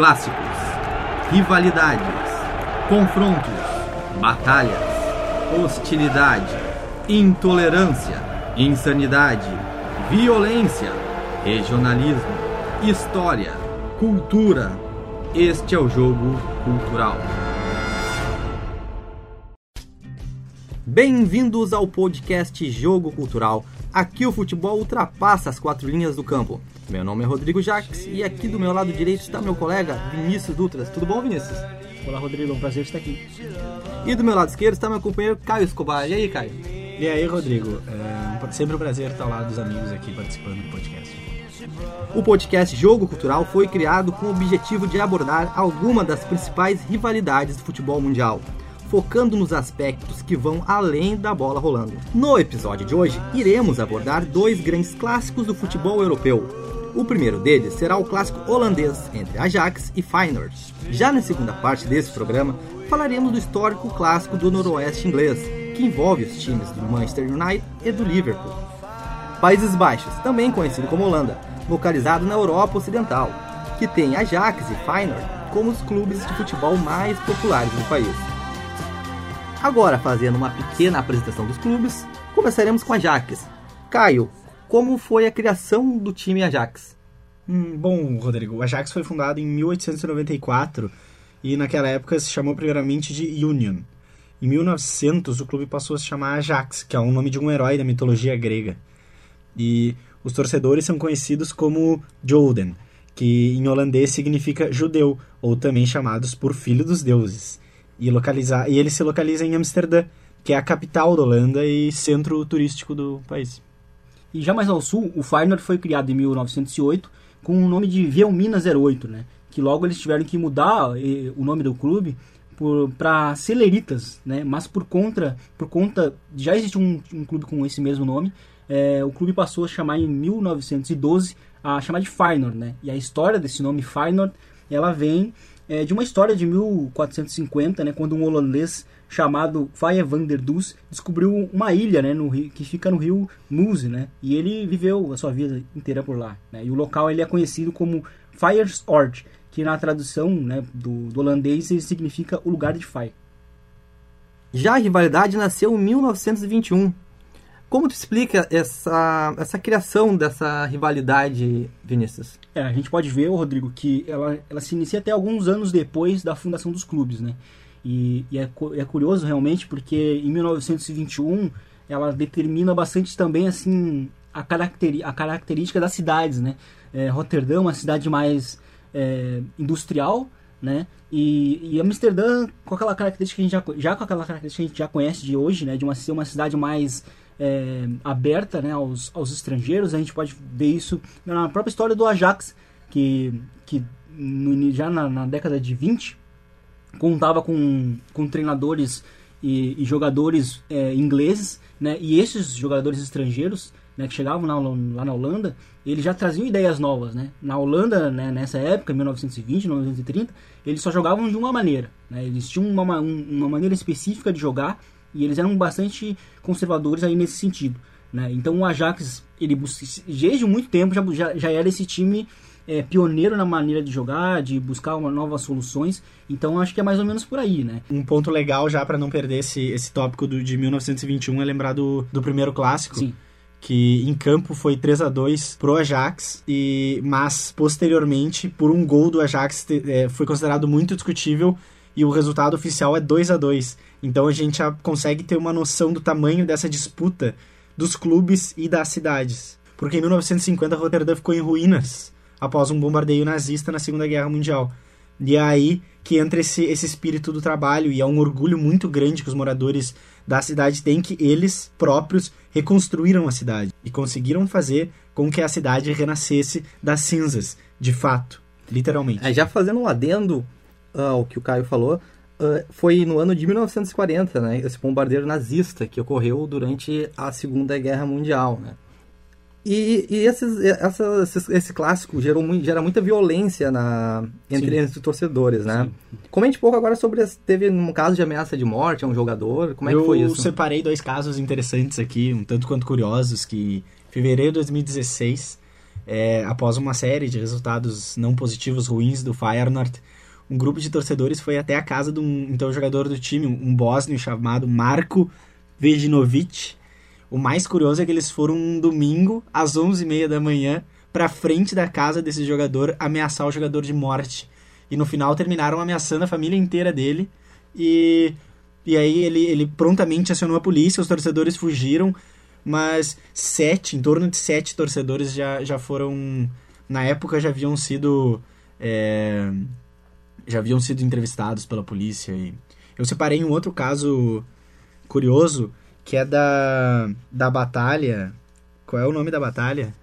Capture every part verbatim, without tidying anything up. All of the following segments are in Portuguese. Clássicos, rivalidades, confrontos, batalhas, hostilidade, intolerância, insanidade, violência, regionalismo, história, cultura. Este é o Jogo Cultural. Bem-vindos ao podcast Jogo Cultural. Aqui o futebol ultrapassa as quatro linhas do campo. Meu nome é Rodrigo Jacques e aqui do meu lado direito está meu colega Vinícius Dutra. Tudo bom, Vinícius? Olá, Rodrigo, é um prazer estar aqui. E do meu lado esquerdo está meu companheiro Caio Escobar. E aí, Caio? E aí, Rodrigo? É sempre um prazer estar ao lado dos amigos aqui participando do podcast. O podcast Jogo Cultural foi criado com o objetivo de abordar alguma das principais rivalidades do futebol mundial, focando nos aspectos que vão além da bola rolando. No episódio de hoje, iremos abordar dois grandes clássicos do futebol europeu. O primeiro deles será o clássico holandês entre Ajax e Feyenoord. Já na segunda parte desse programa, falaremos do histórico clássico do noroeste inglês, que envolve os times do Manchester United e do Liverpool. Países Baixos, também conhecido como Holanda, localizado na Europa Ocidental, que tem Ajax e Feyenoord como os clubes de futebol mais populares do país. Agora, fazendo uma pequena apresentação dos clubes, começaremos com Ajax. Caio, como foi a criação do time Ajax? Hum, bom, Rodrigo, o Ajax foi fundado em mil oitocentos e noventa e quatro e naquela época se chamou primeiramente de Union. Em mil e novecentos, o clube passou a se chamar Ajax, que é o nome de um herói da mitologia grega. E os torcedores são conhecidos como Joden, que em holandês significa judeu, ou também chamados por filho dos deuses. E, localiza... e ele se localiza em Amsterdã, que é a capital da Holanda e centro turístico do país. E já mais ao sul, o Feyenoord foi criado em mil novecentos e oito com o nome de Wilhelmina zero oito, né? Que logo eles tiveram que mudar o nome do clube para Celeritas, né? Mas por conta, por conta já existe um, um clube com esse mesmo nome. É, o clube passou a chamar em mil novecentos e doze a chamar de Feyenoord, né? E a história desse nome Feyenoord, ela vem é, de uma história de mil quatrocentos e cinquenta, né? Quando um holandês chamado Fey van der Doos descobriu uma ilha, né? No rio, que fica no rio Meuse, né? E ele viveu a sua vida inteira por lá, né? E o local ele é conhecido como Feyenoord, que na tradução, né, do, do holandês ele significa o lugar de Fey. Já a rivalidade nasceu em mil novecentos e vinte e um. Como tu explica essa, essa criação dessa rivalidade, Vinícius? É, a gente pode ver, Rodrigo, que ela, ela se inicia até alguns anos depois da fundação dos clubes, né? E, e é, é curioso realmente porque em mil novecentos e vinte e um ela determina bastante também assim, a, caracteri- a característica das cidades, né? É, Roterdã é uma cidade mais é, industrial, né? E, e Amsterdã com aquela característica que a gente já, já com aquela característica que a gente já conhece de hoje, né? De uma ser uma cidade mais É, aberta, né, aos, aos estrangeiros. A gente pode ver isso na própria história do Ajax, que, que no, já na, na década de vinte contava com, com treinadores e, e jogadores é, ingleses, né, e esses jogadores estrangeiros, né, que chegavam na, lá na Holanda, eles já traziam ideias novas, né? Na Holanda, né, nessa época, mil novecentos e vinte, mil novecentos e trinta, eles só jogavam de uma maneira, né? Eles tinham uma, uma maneira específica de jogar. E eles eram bastante conservadores aí nesse sentido, né? Então o Ajax, ele desde muito tempo já, já, já era esse time é, pioneiro na maneira de jogar, de buscar uma, novas soluções. Então acho que é mais ou menos por aí, né? Um ponto legal já para não perder esse, esse tópico do, de mil novecentos e vinte e um é lembrar do, do primeiro clássico. Sim. Que em campo foi três a dois pro Ajax, e, mas posteriormente por um gol do Ajax é, foi considerado muito discutível. E o resultado oficial é dois a dois. Então a gente já consegue ter uma noção do tamanho dessa disputa dos clubes e das cidades. Porque em mil novecentos e cinquenta, Roterdã ficou em ruínas após um bombardeio nazista na Segunda Guerra Mundial. E é aí que entra esse, esse espírito do trabalho, e é um orgulho muito grande que os moradores da cidade têm, que eles próprios reconstruíram a cidade e conseguiram fazer com que a cidade renascesse das cinzas, de fato, literalmente. É, já fazendo um adendo... Uh, o que o Caio falou, uh, foi no ano de mil novecentos e quarenta, né, esse bombardeio nazista que ocorreu durante a Segunda Guerra Mundial, né? E, e esses, essa, esse, esse clássico gerou muito, gera muita violência na, entre, entre os torcedores, né? Sim. Comente um pouco agora sobre, teve um caso de ameaça de morte a um jogador, como é Eu que foi isso? Eu separei dois casos interessantes aqui, um tanto quanto curiosos, que em fevereiro de dois mil e dezesseis... é, após uma série de resultados não positivos ruins do Feyenoord, um grupo de torcedores foi até a casa de um então jogador do time, um bósnio chamado Marko Vejnović. O mais curioso é que eles foram um domingo, às onze e meia da manhã, para frente da casa desse jogador ameaçar o jogador de morte. E no final terminaram ameaçando a família inteira dele. E, e aí ele, ele prontamente acionou a polícia, os torcedores fugiram, mas sete, em torno de sete torcedores já, já foram... Na época já haviam sido... É, já haviam sido entrevistados pela polícia. E eu separei um outro caso curioso, que é da, da batalha... Qual é o nome da batalha?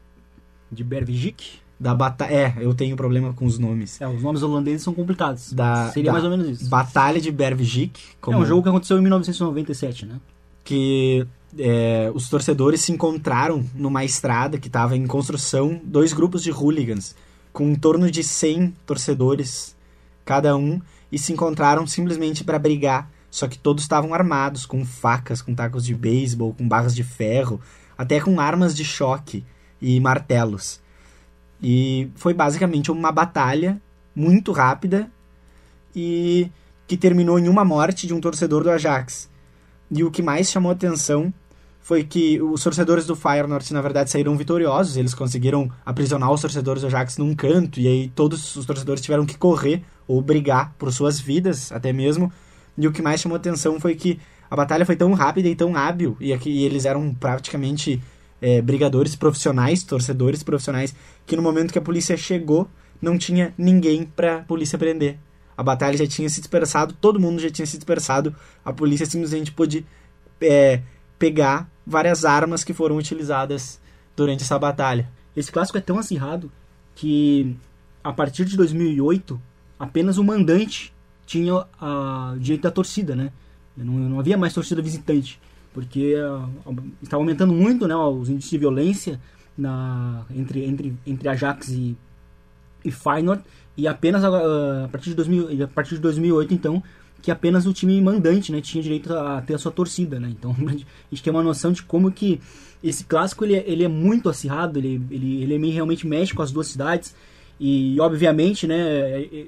De Beverwijk? Da bata- é, eu tenho problema com os nomes. É, os nomes holandeses são complicados. Da, Seria da mais ou menos isso. Batalha de Beverwijk. Como... É um jogo que aconteceu em mil novecentos e noventa e sete, né? Que é, os torcedores se encontraram numa estrada que estava em construção, dois grupos de hooligans, com em torno de cem torcedores cada um, e se encontraram simplesmente para brigar. Só que todos estavam armados, com facas, com tacos de beisebol, com barras de ferro, até com armas de choque e martelos. E foi basicamente uma batalha muito rápida e que terminou em uma morte de um torcedor do Ajax. E o que mais chamou atenção foi que os torcedores do Feyenoord, na verdade, saíram vitoriosos. Eles conseguiram aprisionar os torcedores do Ajax num canto, e aí todos os torcedores tiveram que correr ou brigar por suas vidas até mesmo. E o que mais chamou atenção foi que a batalha foi tão rápida e tão hábil, e, aqui, e eles eram praticamente é, brigadores profissionais, torcedores profissionais, que no momento que a polícia chegou, não tinha ninguém pra polícia prender. A batalha já tinha se dispersado, todo mundo já tinha se dispersado, a polícia simplesmente pôde é, pegar várias armas que foram utilizadas durante essa batalha. Esse clássico é tão acirrado que, a partir de dois mil e oito, apenas o mandante tinha o direito da torcida, né? Não, não havia mais torcida visitante, porque estava aumentando muito, né, os índices de violência na, entre, entre, entre Ajax e, e Feyenoord, e apenas a, a, partir de dois mil, a partir de dois mil e oito, então, que apenas o time mandante, né, tinha direito a, a ter a sua torcida, né? Então, a gente tem uma noção de como que esse clássico ele, ele é muito acirrado, ele, ele, ele realmente mexe com as duas cidades. E, obviamente, né,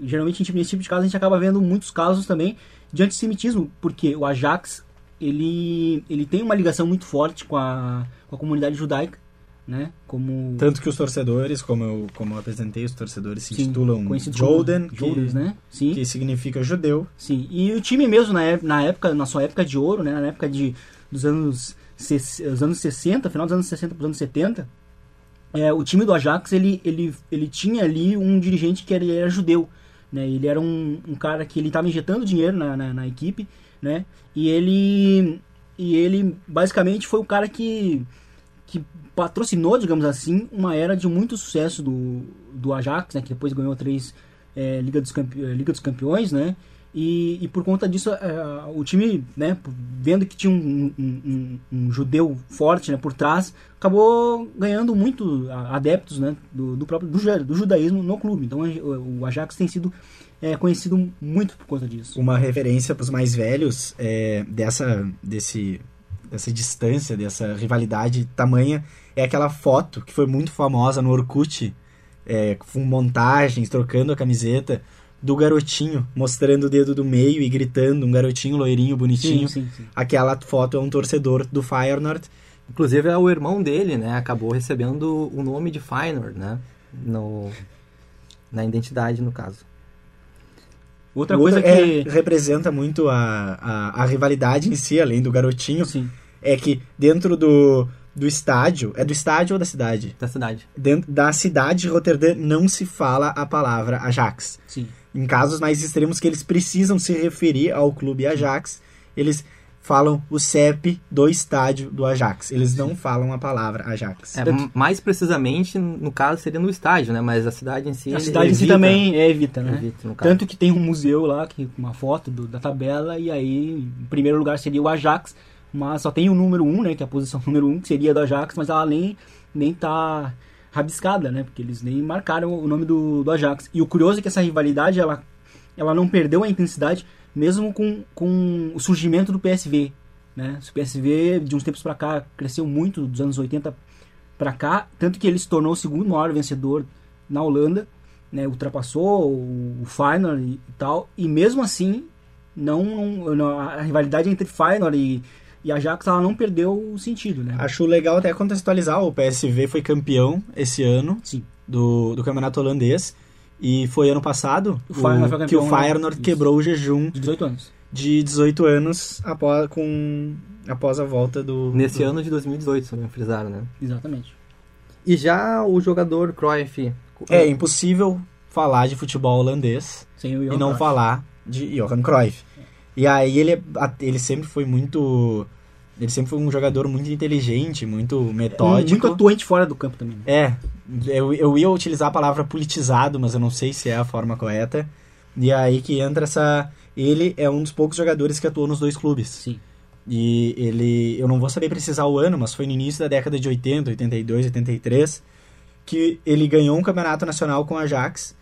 geralmente nesse tipo de caso a gente acaba vendo muitos casos também de antissemitismo, porque o Ajax, ele, ele tem uma ligação muito forte com a, com a comunidade judaica, né, como... Tanto que os torcedores, como eu, como eu apresentei, os torcedores se Sim, titulam Joden, que, Jodens, né? Sim. Que significa judeu. Sim, e o time mesmo, na, na, época, na sua época de ouro, né, na época de, dos anos, os anos sessenta, final dos anos sessenta para os anos setenta, É, o time do Ajax, ele, ele, ele tinha ali um dirigente que era, ele era judeu, né? Ele era um, um cara que ele estava injetando dinheiro na, na, na equipe, né? E ele, e ele basicamente foi o cara que, que patrocinou, digamos assim, uma era de muito sucesso do, do Ajax, né? Que depois ganhou três é, Liga, dos Campe... Liga dos Campeões, né? E, e por conta disso, é, o time, né? Vendo que tinha um, um, um, um judeu forte, né, por trás, acabou ganhando muito adeptos, né, do, do próprio do, do judaísmo no clube. Então o Ajax tem sido é, conhecido muito por conta disso. Uma referência para os mais velhos é, dessa, desse, dessa distância, dessa rivalidade tamanha, é aquela foto que foi muito famosa no Orkut, é, com montagens, trocando a camiseta, do garotinho mostrando o dedo do meio e gritando, um garotinho loirinho, bonitinho. Sim, sim, sim. Aquela foto é um torcedor do Feyenoord. Inclusive, o irmão dele, né, acabou recebendo o nome de Feyenoord, né, no, na identidade, no caso. Outra coisa outra que... É, representa muito a, a, a rivalidade em si, além do garotinho, sim, é que dentro do, do estádio... É do estádio ou da cidade? Da cidade. Dentro da cidade de Roterdã não se fala a palavra Ajax. Sim. Em casos mais extremos que eles precisam se referir ao clube Ajax, eles... falam o C E P do estádio do Ajax. Eles não falam a palavra Ajax. É, mais precisamente, no caso, seria no estádio, né? Mas a cidade em si... A cidade em si também é evita, né? Evita, no caso. Tanto que tem um museu lá, que, uma foto do, da tabela, e aí, em primeiro lugar, seria o Ajax, mas só tem o número um, né? Que é a posição número um, que seria do Ajax, mas ela nem, nem tá rabiscada, né? Porque eles nem marcaram o nome do, do Ajax. E o curioso é que essa rivalidade, ela, ela não perdeu a intensidade... Mesmo com, com o surgimento do P S V, né? O P S V, de uns tempos pra cá, cresceu muito, dos anos oitenta para cá, tanto que ele se tornou o segundo maior vencedor na Holanda, né, ultrapassou o, o Feyenoord e, e tal, e mesmo assim não, não a rivalidade entre Feyenoord e, e Ajax ela não perdeu o sentido, né? Acho legal até contextualizar, o P S V foi campeão esse ano do, do campeonato holandês, e foi ano passado o o, que o Feyenoord no... quebrou o jejum de dezoito anos. De dezoito anos após, com, após a volta do... Nesse do... ano de dois mil e dezoito, só me frisaram, né? Exatamente. E já o jogador Cruyff... É impossível falar de futebol holandês sem o Johan e não Cruyff. Falar de Johan Cruyff. É. E aí ele, ele sempre foi muito... Ele sempre foi um jogador muito inteligente, muito metódico. Muito atuante fora do campo também. Né? É. Eu, eu ia utilizar a palavra politizado, mas eu não sei se é a forma correta. E aí que entra essa... Ele é um dos poucos jogadores que atuou nos dois clubes. Sim. E ele... Eu não vou saber precisar o ano, mas foi no início da década de oitenta, oitenta e dois, oitenta e três, que ele ganhou um campeonato nacional com o Ajax.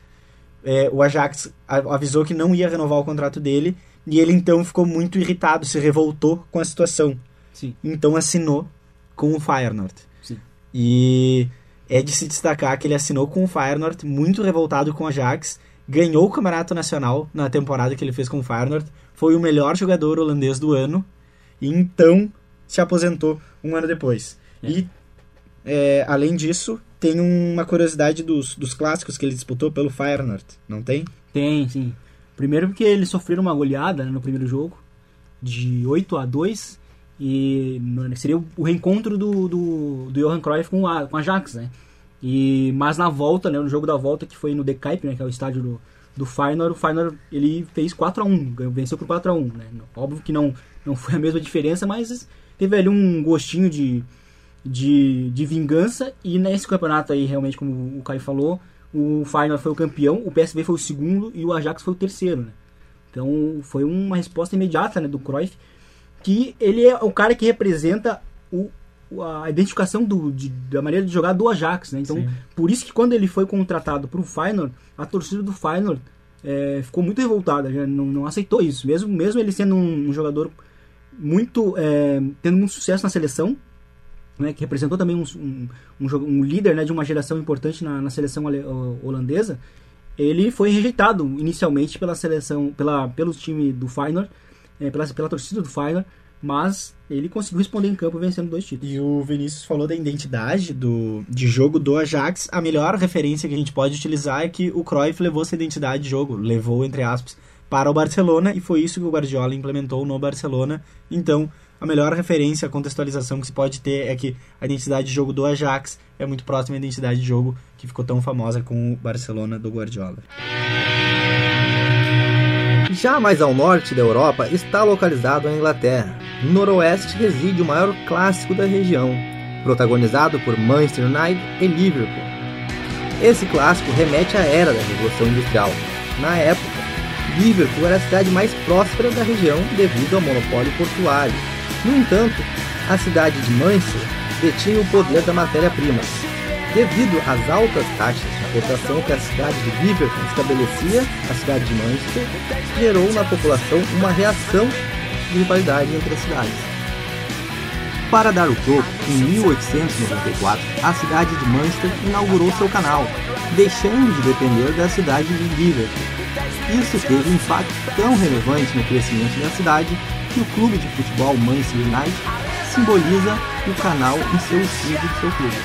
É, o Ajax avisou que não ia renovar o contrato dele, e ele então ficou muito irritado, se revoltou com a situação. Sim. Então assinou com o Feyenoord. Sim. E é de se destacar que ele assinou com o Feyenoord, muito revoltado com o Ajax, ganhou o Campeonato Nacional na temporada que ele fez com o Feyenoord, foi o melhor jogador holandês do ano, e então se aposentou um ano depois. É. E, é, além disso, tem uma curiosidade dos, dos clássicos que ele disputou pelo Feyenoord, não tem? Tem, sim. Primeiro porque eles sofreram uma goleada, né, no primeiro jogo, de oito a dois, e seria o reencontro do, do, do Johan Cruyff com a, com a Ajax, né? E, mas na volta, né, no jogo da volta, que foi no De Kuip, né, que é o estádio do, do Feyenoord, o Feyenoord ele fez quatro a um, venceu por quatro a um, né? Óbvio que não, não foi a mesma diferença, mas teve ali um gostinho de, de, de vingança. E nesse campeonato aí, realmente, como o Caio falou, o Feyenoord foi o campeão, o P S V foi o segundo e o Ajax foi o terceiro, né? Então foi uma resposta imediata, né, do Cruyff, que ele é o cara que representa o a identificação do, de, da maneira de jogar do Ajax, né? Então, sim, por isso que quando ele foi contratado para o Feyenoord, a torcida do Feyenoord é, ficou muito revoltada, já não, não aceitou isso, mesmo, mesmo ele sendo um, um jogador muito, é, tendo muito sucesso na seleção, né, que representou também um, um, um, um líder, né, de uma geração importante na, na seleção holandesa, ele foi rejeitado inicialmente pela seleção, pela, pelo time do Feyenoord, é, pela, pela torcida do Feyenoord, mas ele conseguiu responder em campo vencendo dois títulos. E o Vinícius falou da identidade do, de jogo do Ajax. A melhor referência que a gente pode utilizar é que o Cruyff levou essa identidade de jogo, levou, entre aspas, para o Barcelona, e foi isso que o Guardiola implementou no Barcelona. Então, a melhor referência, a contextualização que se pode ter é que a identidade de jogo do Ajax é muito próxima à identidade de jogo que ficou tão famosa com o Barcelona do Guardiola. Já mais ao norte da Europa está localizado a Inglaterra. No noroeste reside o maior clássico da região, protagonizado por Manchester United e Liverpool. Esse clássico remete à era da Revolução Industrial. Na época, Liverpool era a cidade mais próspera da região devido ao monopólio portuário. No entanto, a cidade de Manchester detinha o poder da matéria-prima. Devido às altas taxas na cotação que a cidade de Liverpool estabelecia, a cidade de Manchester gerou na população uma reação de rivalidade entre as cidades. Para dar o topo, em mil oitocentos e noventa e quatro, a cidade de Manchester inaugurou seu canal, deixando de depender da cidade de Liverpool. Isso teve um impacto tão relevante no crescimento da cidade que o clube de futebol Manchester United simboliza o canal em seu escudo de seu clube.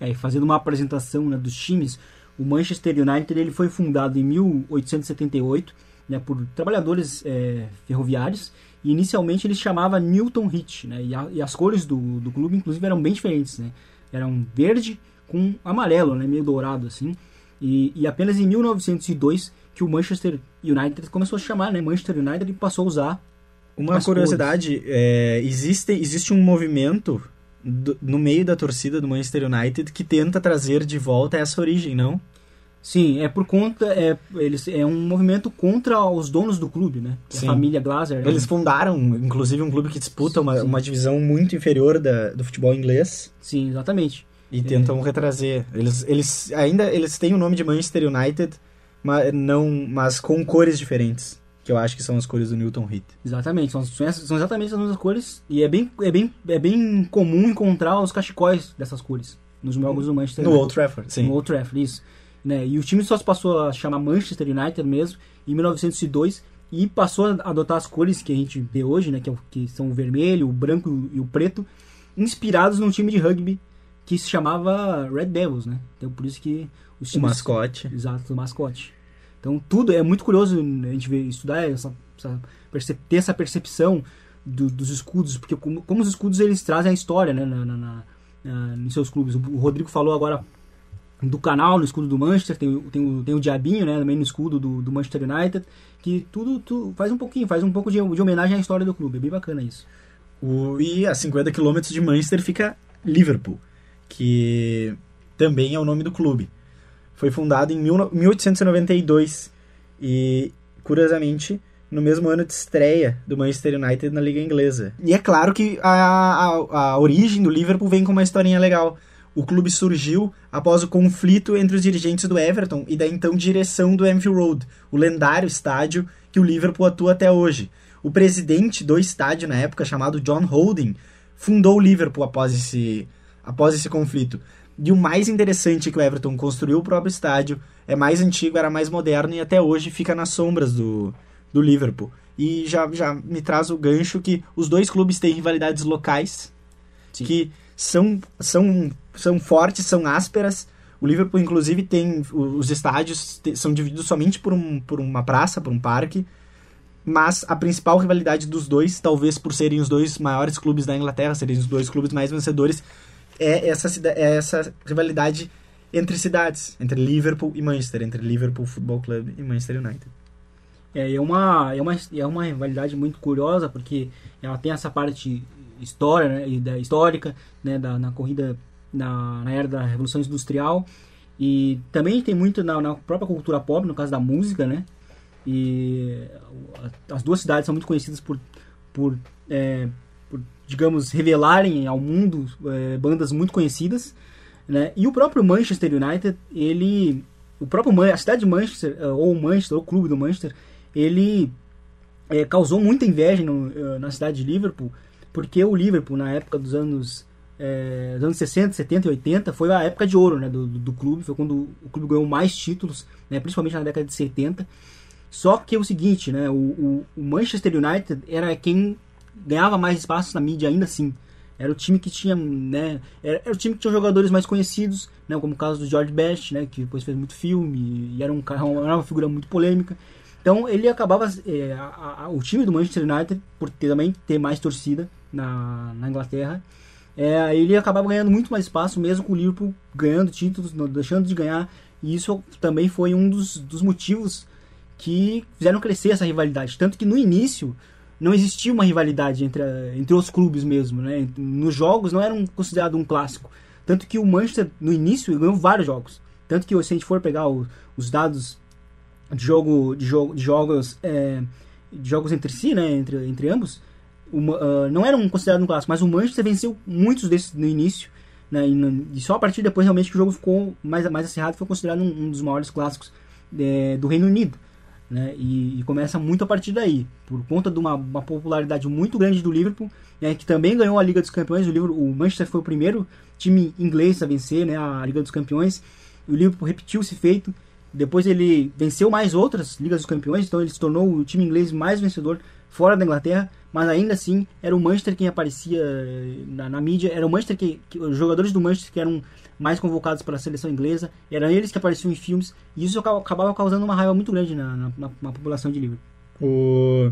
É, fazendo uma apresentação, né, dos times, o Manchester United ele foi fundado em mil oitocentos e setenta e oito, né, por trabalhadores é, ferroviários, e inicialmente ele se chamava Newton Heath, né, e, a, e as cores do, do clube inclusive eram bem diferentes, né, eram verde com amarelo, né, meio dourado assim, e, e apenas em mil novecentos e dois que o Manchester United começou a se chamar, né, Manchester United, e passou a usar uma curiosidade, é, existe, existe um movimento Do, no meio da torcida do Manchester United que tenta trazer de volta essa origem, não? Sim, é por conta é, eles, é um movimento contra os donos do clube, né? A família Glazer. Eles é um... fundaram, inclusive, um clube que disputa uma, uma divisão muito inferior da, do futebol inglês. Sim, exatamente. E tentam é... retrazer. Eles, eles ainda eles têm o nome de Manchester United, mas, não, mas com cores diferentes. que eu acho que são as cores do Newton Heath. Exatamente, são, são exatamente as mesmas cores, e é bem, é, bem, é bem comum encontrar os cachecóis dessas cores nos jogos do Manchester United. No Old Trafford, sim. No Old Trafford, isso. Né? E o time só se passou a chamar Manchester United mesmo em mil novecentos e dois e passou a adotar as cores que a gente vê hoje, né? que, é o, que são o vermelho, o branco e o preto, inspirados num time de rugby que se chamava Red Devils, né? Então por isso que... Os times, o mascote. Exato, o mascote. Então tudo, é muito curioso a gente ver, estudar, essa, essa, ter essa percepção do, dos escudos, porque como, como os escudos eles trazem a história, né? Na, na, na, na, em seus clubes. O Rodrigo falou agora do canal no escudo do Manchester, tem, tem, tem o diabinho, né, também no escudo do, do Manchester United, que tudo, tudo faz um pouquinho, faz um pouco de, de homenagem à história do clube, é bem bacana isso. O, e a cinquenta quilômetros de Manchester fica Liverpool, que também é o nome do clube. Foi fundado em mil oitocentos e noventa e dois e, curiosamente, no mesmo ano de estreia do Manchester United na Liga Inglesa. E é claro que a, a, a origem do Liverpool vem com uma historinha legal. O clube surgiu após o conflito entre os dirigentes do Everton e da então direção do Anfield Road, o lendário estádio que o Liverpool atua até hoje. O presidente do estádio na época, chamado John Holden, fundou o Liverpool após esse, após esse conflito. E o mais interessante é que o Everton construiu o próprio estádio, é mais antigo, era mais moderno e até hoje fica nas sombras do, do Liverpool. E já, já me traz o gancho que os dois clubes têm rivalidades locais, sim, que são, são, são fortes, são ásperas. O Liverpool, inclusive, tem os estádios são divididos somente por, um, por uma praça, por um parque, mas a principal rivalidade dos dois, talvez por serem os dois maiores clubes da Inglaterra, serem os dois clubes mais vencedores, é essa, é essa rivalidade entre cidades, entre Liverpool e Manchester, entre Liverpool Football Club e Manchester United. É, é, uma, é, uma, é uma rivalidade muito curiosa, porque ela tem essa parte história, né, e da, histórica, né, da, na corrida na, na era da Revolução Industrial, e também tem muito na, na própria cultura pop, no caso da música, né, e as duas cidades são muito conhecidas por... por é, digamos, revelarem ao mundo é, bandas muito conhecidas, né? E o próprio Manchester United, ele, o próprio Man- a cidade de Manchester, ou o Manchester, ou o clube do Manchester, ele é, causou muita inveja no, na cidade de Liverpool, porque o Liverpool, na época dos anos, é, dos anos sessenta, setenta e oitenta, foi a época de ouro, né, do, do clube, foi quando o clube ganhou mais títulos, né, principalmente na década de setenta. Só que é o seguinte, né, o, o, o Manchester United era quem ganhava mais espaço na mídia, ainda assim era o time que tinha, né, era, era o time que tinha jogadores mais conhecidos, né, como o caso do George Best, né, que depois fez muito filme e era, um, era uma figura muito polêmica. Então ele acabava é, a, a, o time do Manchester United, por ter, também ter mais torcida na, na Inglaterra, é, ele acabava ganhando muito mais espaço, mesmo com o Liverpool ganhando títulos, não, deixando de ganhar, e isso também foi um dos, dos motivos que fizeram crescer essa rivalidade, tanto que no início não existia uma rivalidade entre, a, entre os clubes mesmo, né? Nos jogos não era um, considerado um clássico. Tanto que o Manchester, no início, ganhou vários jogos. Tanto que, se a gente for pegar o, os dados de, jogo, de, jogo, de, jogos, é, de jogos entre si, né? entre, entre ambos, uma, uh, não era um, considerado um clássico, mas o Manchester venceu muitos desses no início, né? e, e só a partir de depois, realmente, que o jogo ficou mais, mais acirrado, foi considerado um, um dos maiores clássicos é, do Reino Unido. Né, e, e começa muito a partir daí, por conta de uma, uma popularidade muito grande do Liverpool, né, que também ganhou a Liga dos Campeões. O, Liverpool, o Manchester foi o primeiro time inglês a vencer, né, a Liga dos Campeões. O Liverpool repetiu esse feito, depois ele venceu mais outras Ligas dos Campeões, então ele se tornou o time inglês mais vencedor fora da Inglaterra, mas ainda assim era o Manchester quem aparecia na, na mídia, era o Manchester que, que os jogadores do Manchester que eram mais convocados para a seleção inglesa, eram eles que apareciam em filmes, e isso acabava causando uma raiva muito grande na, na, na, na população de Liverpool. O,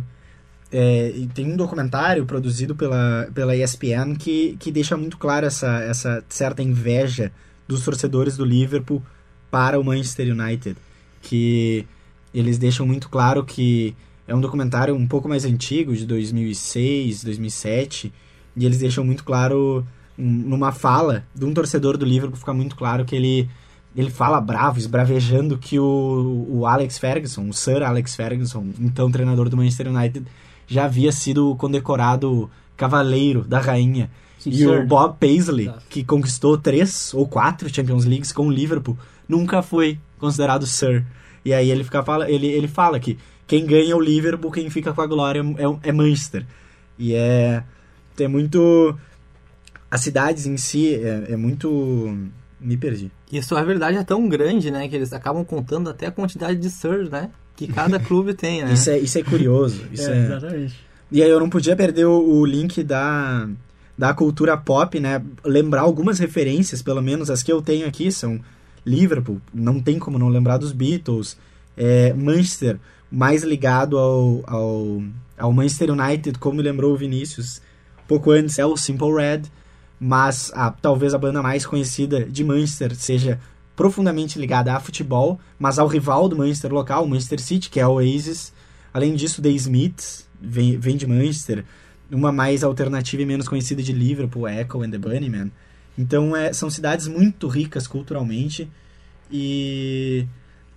é, tem um documentário produzido pela, pela E S P N que, que deixa muito clara essa, essa certa inveja dos torcedores do Liverpool para o Manchester United, que eles deixam muito claro que é um documentário um pouco mais antigo, de dois mil e seis, dois mil e sete, e eles deixam muito claro, numa fala de um torcedor do Liverpool, fica muito claro que ele, ele fala bravo, esbravejando, que o, o Alex Ferguson, o Sir Alex Ferguson, então treinador do Manchester United, já havia sido condecorado cavaleiro da rainha. Sim, e senhor. O Bob Paisley, que conquistou três ou quatro Champions Leagues com o Liverpool, nunca foi considerado Sir. E aí ele, fica, ele, ele fala que quem ganha é o Liverpool, quem fica com a glória é, é Manchester. E é... tem muito... as cidades em si é, é muito... me perdi. E a sua verdade é tão grande, né? Que eles acabam contando até a quantidade de Sir, né? Que cada clube tem, né? Isso é, isso é curioso. Isso é, é... Exatamente. E aí eu não podia perder o, o link da... da cultura pop, né? Lembrar algumas referências, pelo menos as que eu tenho aqui, são Liverpool, não tem como não lembrar dos Beatles, é, Manchester, mais ligado ao, ao, ao Manchester United, como lembrou o Vinícius pouco antes, é o Simple Red, mas a, talvez a banda mais conhecida de Manchester seja profundamente ligada a futebol, mas ao rival do Manchester local, o Manchester City, que é o Oasis. Além disso, The Smiths vem, vem de Manchester. Uma mais alternativa e menos conhecida de Liverpool, Echo and the Bunnymen. Então, é, são cidades muito ricas culturalmente e,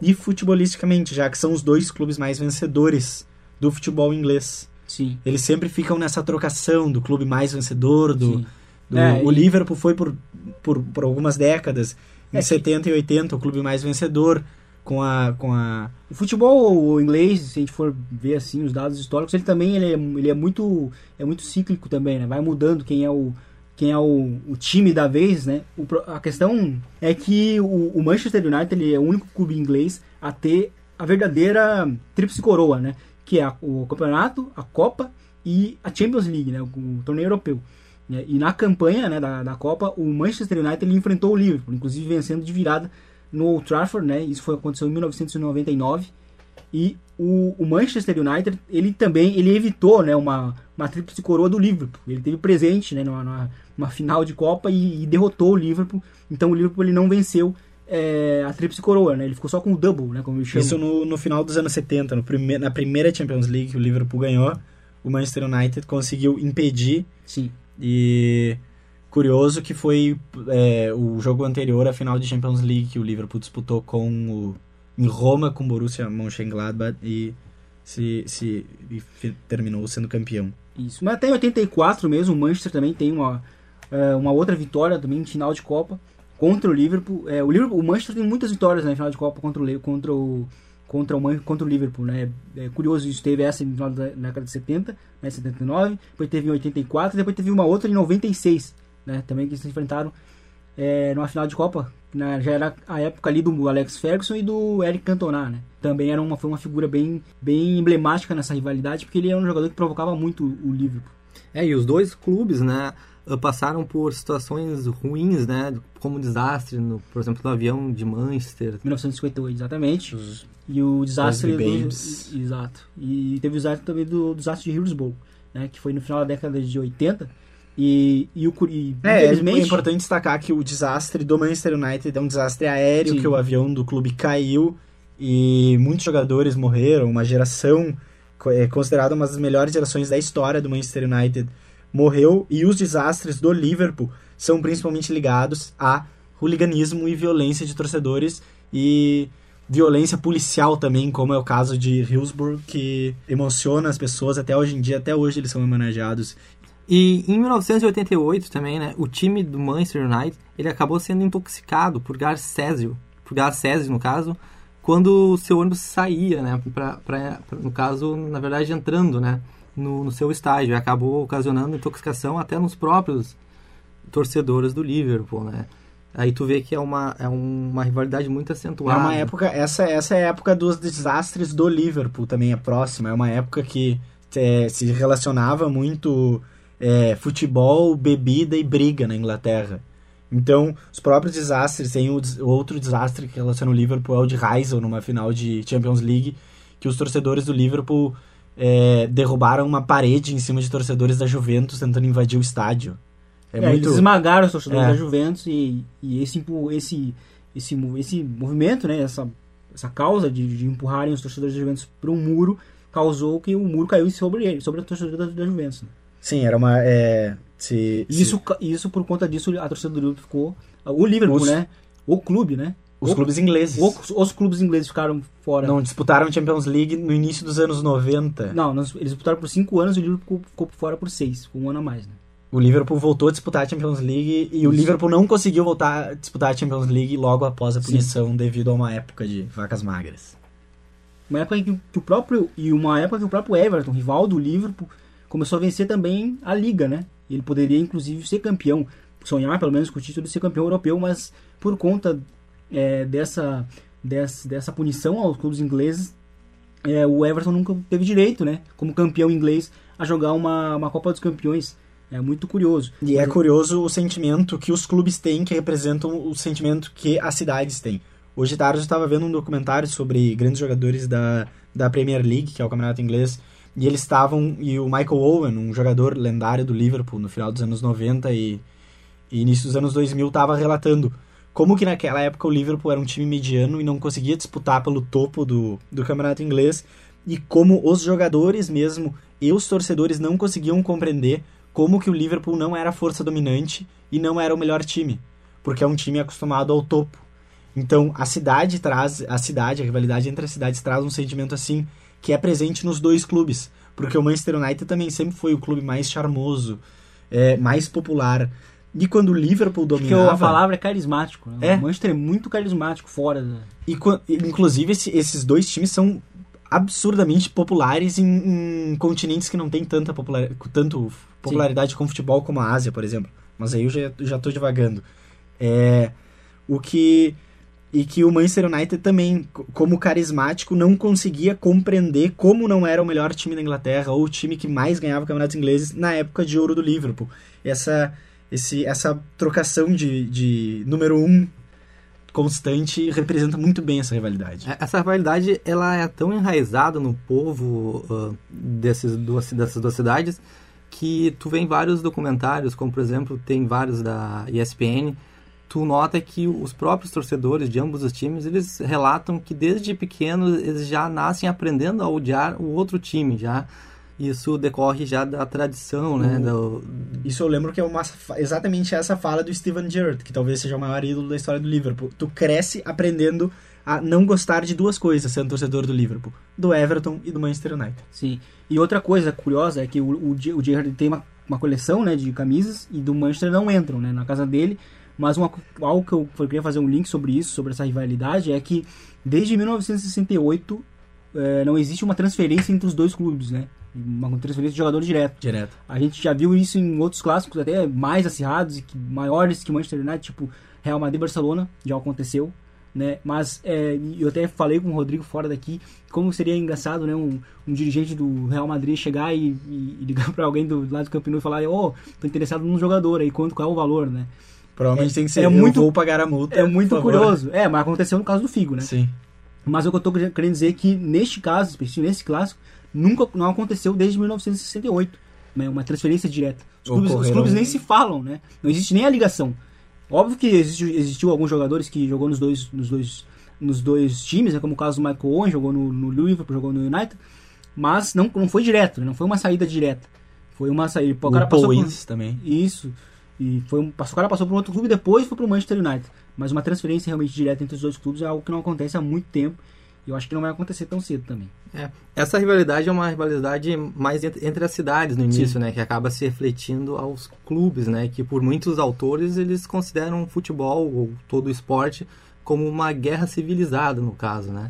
e futebolisticamente, já que são os dois clubes mais vencedores do futebol inglês. Sim. Eles sempre ficam nessa trocação do clube mais vencedor. Do, do é, o e... Liverpool foi por, por, por algumas décadas, em é setenta e oitenta, o clube mais vencedor. Com a, com a... O futebol o inglês, se a gente for ver assim, os dados históricos, ele também ele é, ele é, muito, é muito cíclico também, né? Vai mudando quem é o, quem é o, o time da vez, né? O, a questão é que o, o Manchester United ele é o único clube inglês a ter a verdadeira tríplice coroa, né? Que é a, o campeonato, a Copa e a Champions League, né? O, o torneio europeu. E na campanha, né, da, da Copa, o Manchester United ele enfrentou o Liverpool, inclusive vencendo de virada no Old Trafford, né? Isso foi, aconteceu em mil novecentos e noventa e nove, e o, o Manchester United, ele também ele evitou, né, uma, uma tríplice coroa do Liverpool, ele teve presente, né, numa, numa, numa final de Copa e, e derrotou o Liverpool, então o Liverpool ele não venceu é, a tríplice coroa, né? Ele ficou só com o double, né, como eu chamo. Isso no, no final dos anos setenta, no prime, na primeira Champions League que o Liverpool ganhou, o Manchester United conseguiu impedir. Sim. E... curioso que foi é, o jogo anterior à final de Champions League que o Liverpool disputou com o, em Roma com o Borussia Mönchengladbach e, se, se, e f, terminou sendo campeão. Isso. Mas até em oitenta e quatro mesmo, o Manchester também tem uma, é, uma outra vitória também em final de Copa contra o Liverpool. É, o, Liverpool o Manchester tem muitas vitórias, né, em final de Copa contra o, contra o, contra o, contra o Liverpool. Né? É curioso isso, teve essa em final da década de setenta, né, setenta e nove, depois teve em oitenta e quatro, depois teve uma outra em noventa e seis. Né, também que eles se enfrentaram é, numa final de Copa, né, já era a época ali do Alex Ferguson e do Eric Cantona, né, também era uma, foi uma figura bem, bem emblemática nessa rivalidade, porque ele era um jogador que provocava muito o Liverpool. É, e os dois clubes, né, passaram por situações ruins, né, como o desastre, no, por exemplo, do avião de Manchester. mil novecentos e cinquenta e oito, exatamente. Os, e o desastre... Os do, e, exato. E teve o desastre também do, do desastre de Hillsborough, né, que foi no final da década de oitenta, E, e o e, é, infelizmente... é importante destacar que o desastre do Manchester United é um desastre aéreo. Sim. Que o avião do clube caiu e muitos jogadores morreram, uma geração é considerada uma das melhores gerações da história do Manchester United morreu, e os desastres do Liverpool são principalmente ligados a hooliganismo e violência de torcedores e violência policial também, como é o caso de Hillsborough, que emociona as pessoas até hoje em dia, até hoje eles são homenageados. E em mil novecentos e oitenta e oito também, né, o time do Manchester United, ele acabou sendo intoxicado por gás césio, por gás césio no caso, quando o seu ônibus saía, né, pra, pra, pra, no caso, na verdade, entrando, né, no, no seu estádio, e acabou ocasionando intoxicação até nos próprios torcedores do Liverpool, né. Aí tu vê que é uma, é uma rivalidade muito acentuada. É uma época, essa, essa é a época dos desastres do Liverpool também, é próxima, é uma época que é, se relacionava muito... É, futebol, bebida e briga na Inglaterra. Então, os próprios desastres, tem o, o outro desastre que relaciona o Liverpool, é o de Heysel, numa final de Champions League, que os torcedores do Liverpool é, derrubaram uma parede em cima de torcedores da Juventus tentando invadir o estádio. É, é muito... Eles esmagaram os torcedores é. da Juventus e, e esse, esse, esse, esse movimento, né, essa, essa causa de, de empurrarem os torcedores da Juventus para um muro, causou que o muro caiu sobre ele, sobre a torcedora da, da Juventus. Né? Sim, era uma... É, se, isso, se... isso, por conta disso, a torcida do Liverpool ficou... O Liverpool, os, né? O clube, né? Os o, clubes ingleses. O, os clubes ingleses ficaram fora. Não, disputaram Champions League no início dos anos noventa. Não, nós, eles disputaram por cinco anos e o Liverpool ficou fora por seis, com um ano a mais, né? O Liverpool voltou a disputar a Champions League e o Liverpool não conseguiu voltar a disputar a Champions League logo após a punição. Sim. Devido a uma época de vacas magras. Uma época em que, que o próprio, e uma época que o próprio Everton, rival do Liverpool, começou a vencer também a Liga, né? Ele poderia, inclusive, ser campeão, sonhar pelo menos com o título de ser campeão europeu, mas por conta é, dessa, dessa, dessa punição aos clubes ingleses, é, o Everton nunca teve direito, né? Como campeão inglês, a jogar uma, uma Copa dos Campeões. É muito curioso. E mas é curioso o sentimento que os clubes têm, que representam o sentimento que as cidades têm. Hoje tarde eu estava vendo um documentário sobre grandes jogadores da, da Premier League, que é o campeonato inglês, e eles estavam, e o Michael Owen, um jogador lendário do Liverpool no final dos anos noventa e, e início dos anos dois mil, estava relatando como que naquela época o Liverpool era um time mediano e não conseguia disputar pelo topo do, do campeonato inglês, e como os jogadores mesmo e os torcedores não conseguiam compreender como que o Liverpool não era a força dominante e não era o melhor time, porque é um time acostumado ao topo. Então a cidade traz, a cidade, a rivalidade entre as cidades traz um sentimento assim, que é presente nos dois clubes, porque o Manchester United também sempre foi o clube mais charmoso, é, mais popular. E quando o Liverpool dominava... Porque a palavra é carismático, né? É. O Manchester é muito carismático fora da... E, inclusive esse, esses dois times são absurdamente populares em, em continentes que não tem tanta popular, tanto popularidade. Sim. Com futebol como a Ásia, por exemplo. Mas aí eu já, já tô divagando. É, o que... E que o Manchester United também, como carismático, não conseguia compreender como não era o melhor time da Inglaterra ou o time que mais ganhava campeonatos ingleses na época de ouro do Liverpool. Essa, esse, essa trocação de, de número um constante representa muito bem essa rivalidade. Essa rivalidade ela é tão enraizada no povo uh, desses duas, dessas duas cidades que tu vê em vários documentários, como por exemplo tem vários da E S P N, tu nota que os próprios torcedores de ambos os times, eles relatam que desde pequenos eles já nascem aprendendo a odiar o outro time, já isso decorre já da tradição, né? Uhum. Do... Isso eu lembro que é uma, exatamente essa fala do Steven Gerrard, que talvez seja o maior ídolo da história do Liverpool. Tu cresce aprendendo a não gostar de duas coisas sendo torcedor do Liverpool, do Everton e do Manchester United. Sim, e outra coisa curiosa é que o, o Gerrard tem uma, uma coleção, né, de camisas, e do Manchester não entram, né, na casa dele. Mas uma, algo que eu queria fazer um link sobre isso, sobre essa rivalidade, é que desde mil novecentos e sessenta e oito é, não existe uma transferência entre os dois clubes, né? Uma transferência de jogador direto. Direto. A gente já viu isso em outros clássicos até mais acirrados e que, maiores que Manchester United, tipo Real Madrid e Barcelona, já aconteceu, né? Mas é, eu até falei com o Rodrigo fora daqui, como seria engraçado, né, um, um dirigente do Real Madrid chegar e, e, e ligar para alguém do lado do Camp Nou e falar: ô, oh, tô interessado num jogador aí, quanto, qual é o valor, né? Provavelmente é, tem que ser, é muito, eu vou pagar a multa. É muito curioso. É, mas aconteceu no caso do Figo, né? Sim. Mas o que eu tô querendo dizer é que neste caso, nesse clássico, nunca, não aconteceu desde mil novecentos e sessenta e oito, né? Uma transferência direta. Os clubes, os clubes nem se falam, né? Não existe nem a ligação. Óbvio que existe, existiu alguns jogadores que jogou nos dois, nos dois, nos dois times, né? Como o caso do Michael Owen, jogou no, no Liverpool, jogou no United, mas não, não foi direto, né? Não foi uma saída direta. Foi uma saída... O, o cara passou por... também. Isso. E foi um, o cara passou para um outro clube e depois foi para o Manchester United. Mas uma transferência realmente direta entre os dois clubes é algo que não acontece há muito tempo. E eu acho que não vai acontecer tão cedo também. É, essa rivalidade é uma rivalidade mais entre, entre as cidades no início, né? Que acaba se refletindo aos clubes, né? Que por muitos autores eles consideram o futebol ou todo o esporte como uma guerra civilizada, no caso, né?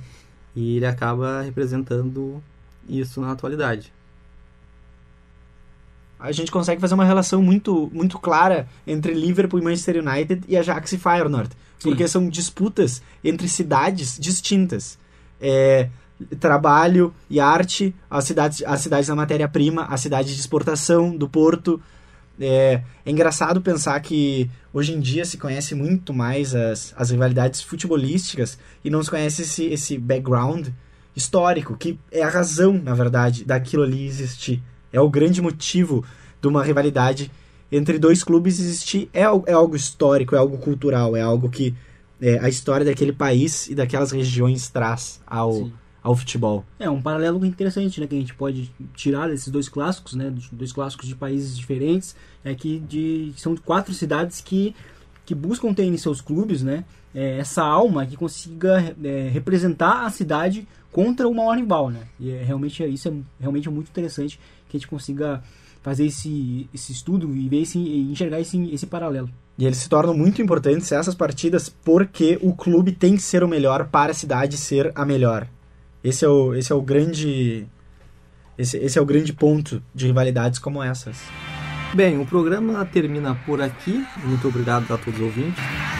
E ele acaba representando isso na atualidade. A gente consegue fazer uma relação muito, muito clara entre Liverpool e Manchester United e Ajax e Feyenoord. Porque são disputas entre cidades distintas. É, trabalho e arte, as cidades, as cidades da matéria-prima, a cidade de exportação do porto. É, é engraçado pensar que hoje em dia se conhece muito mais as, as rivalidades futebolísticas e não se conhece esse, esse background histórico, que é a razão, na verdade, daquilo ali existir. É o grande motivo de uma rivalidade entre dois clubes existir. É, é algo histórico, é algo cultural, é algo que é, a história daquele país e daquelas regiões traz ao, ao futebol. É um paralelo interessante, né, que a gente pode tirar desses dois clássicos, né, dois clássicos de países diferentes, é que de, são quatro cidades que, que buscam ter em seus clubes, né, é, essa alma que consiga é, representar a cidade contra o maior rival, né? E é, realmente, isso é realmente muito interessante, que a gente consiga fazer esse, esse estudo e ver esse, e enxergar esse, esse paralelo. E eles se tornam muito importantes, essas partidas, porque o clube tem que ser o melhor para a cidade ser a melhor. Esse é o, esse é o grande... Esse, esse é o grande ponto de rivalidades como essas. Bem, o programa termina por aqui. Muito obrigado a todos os ouvintes.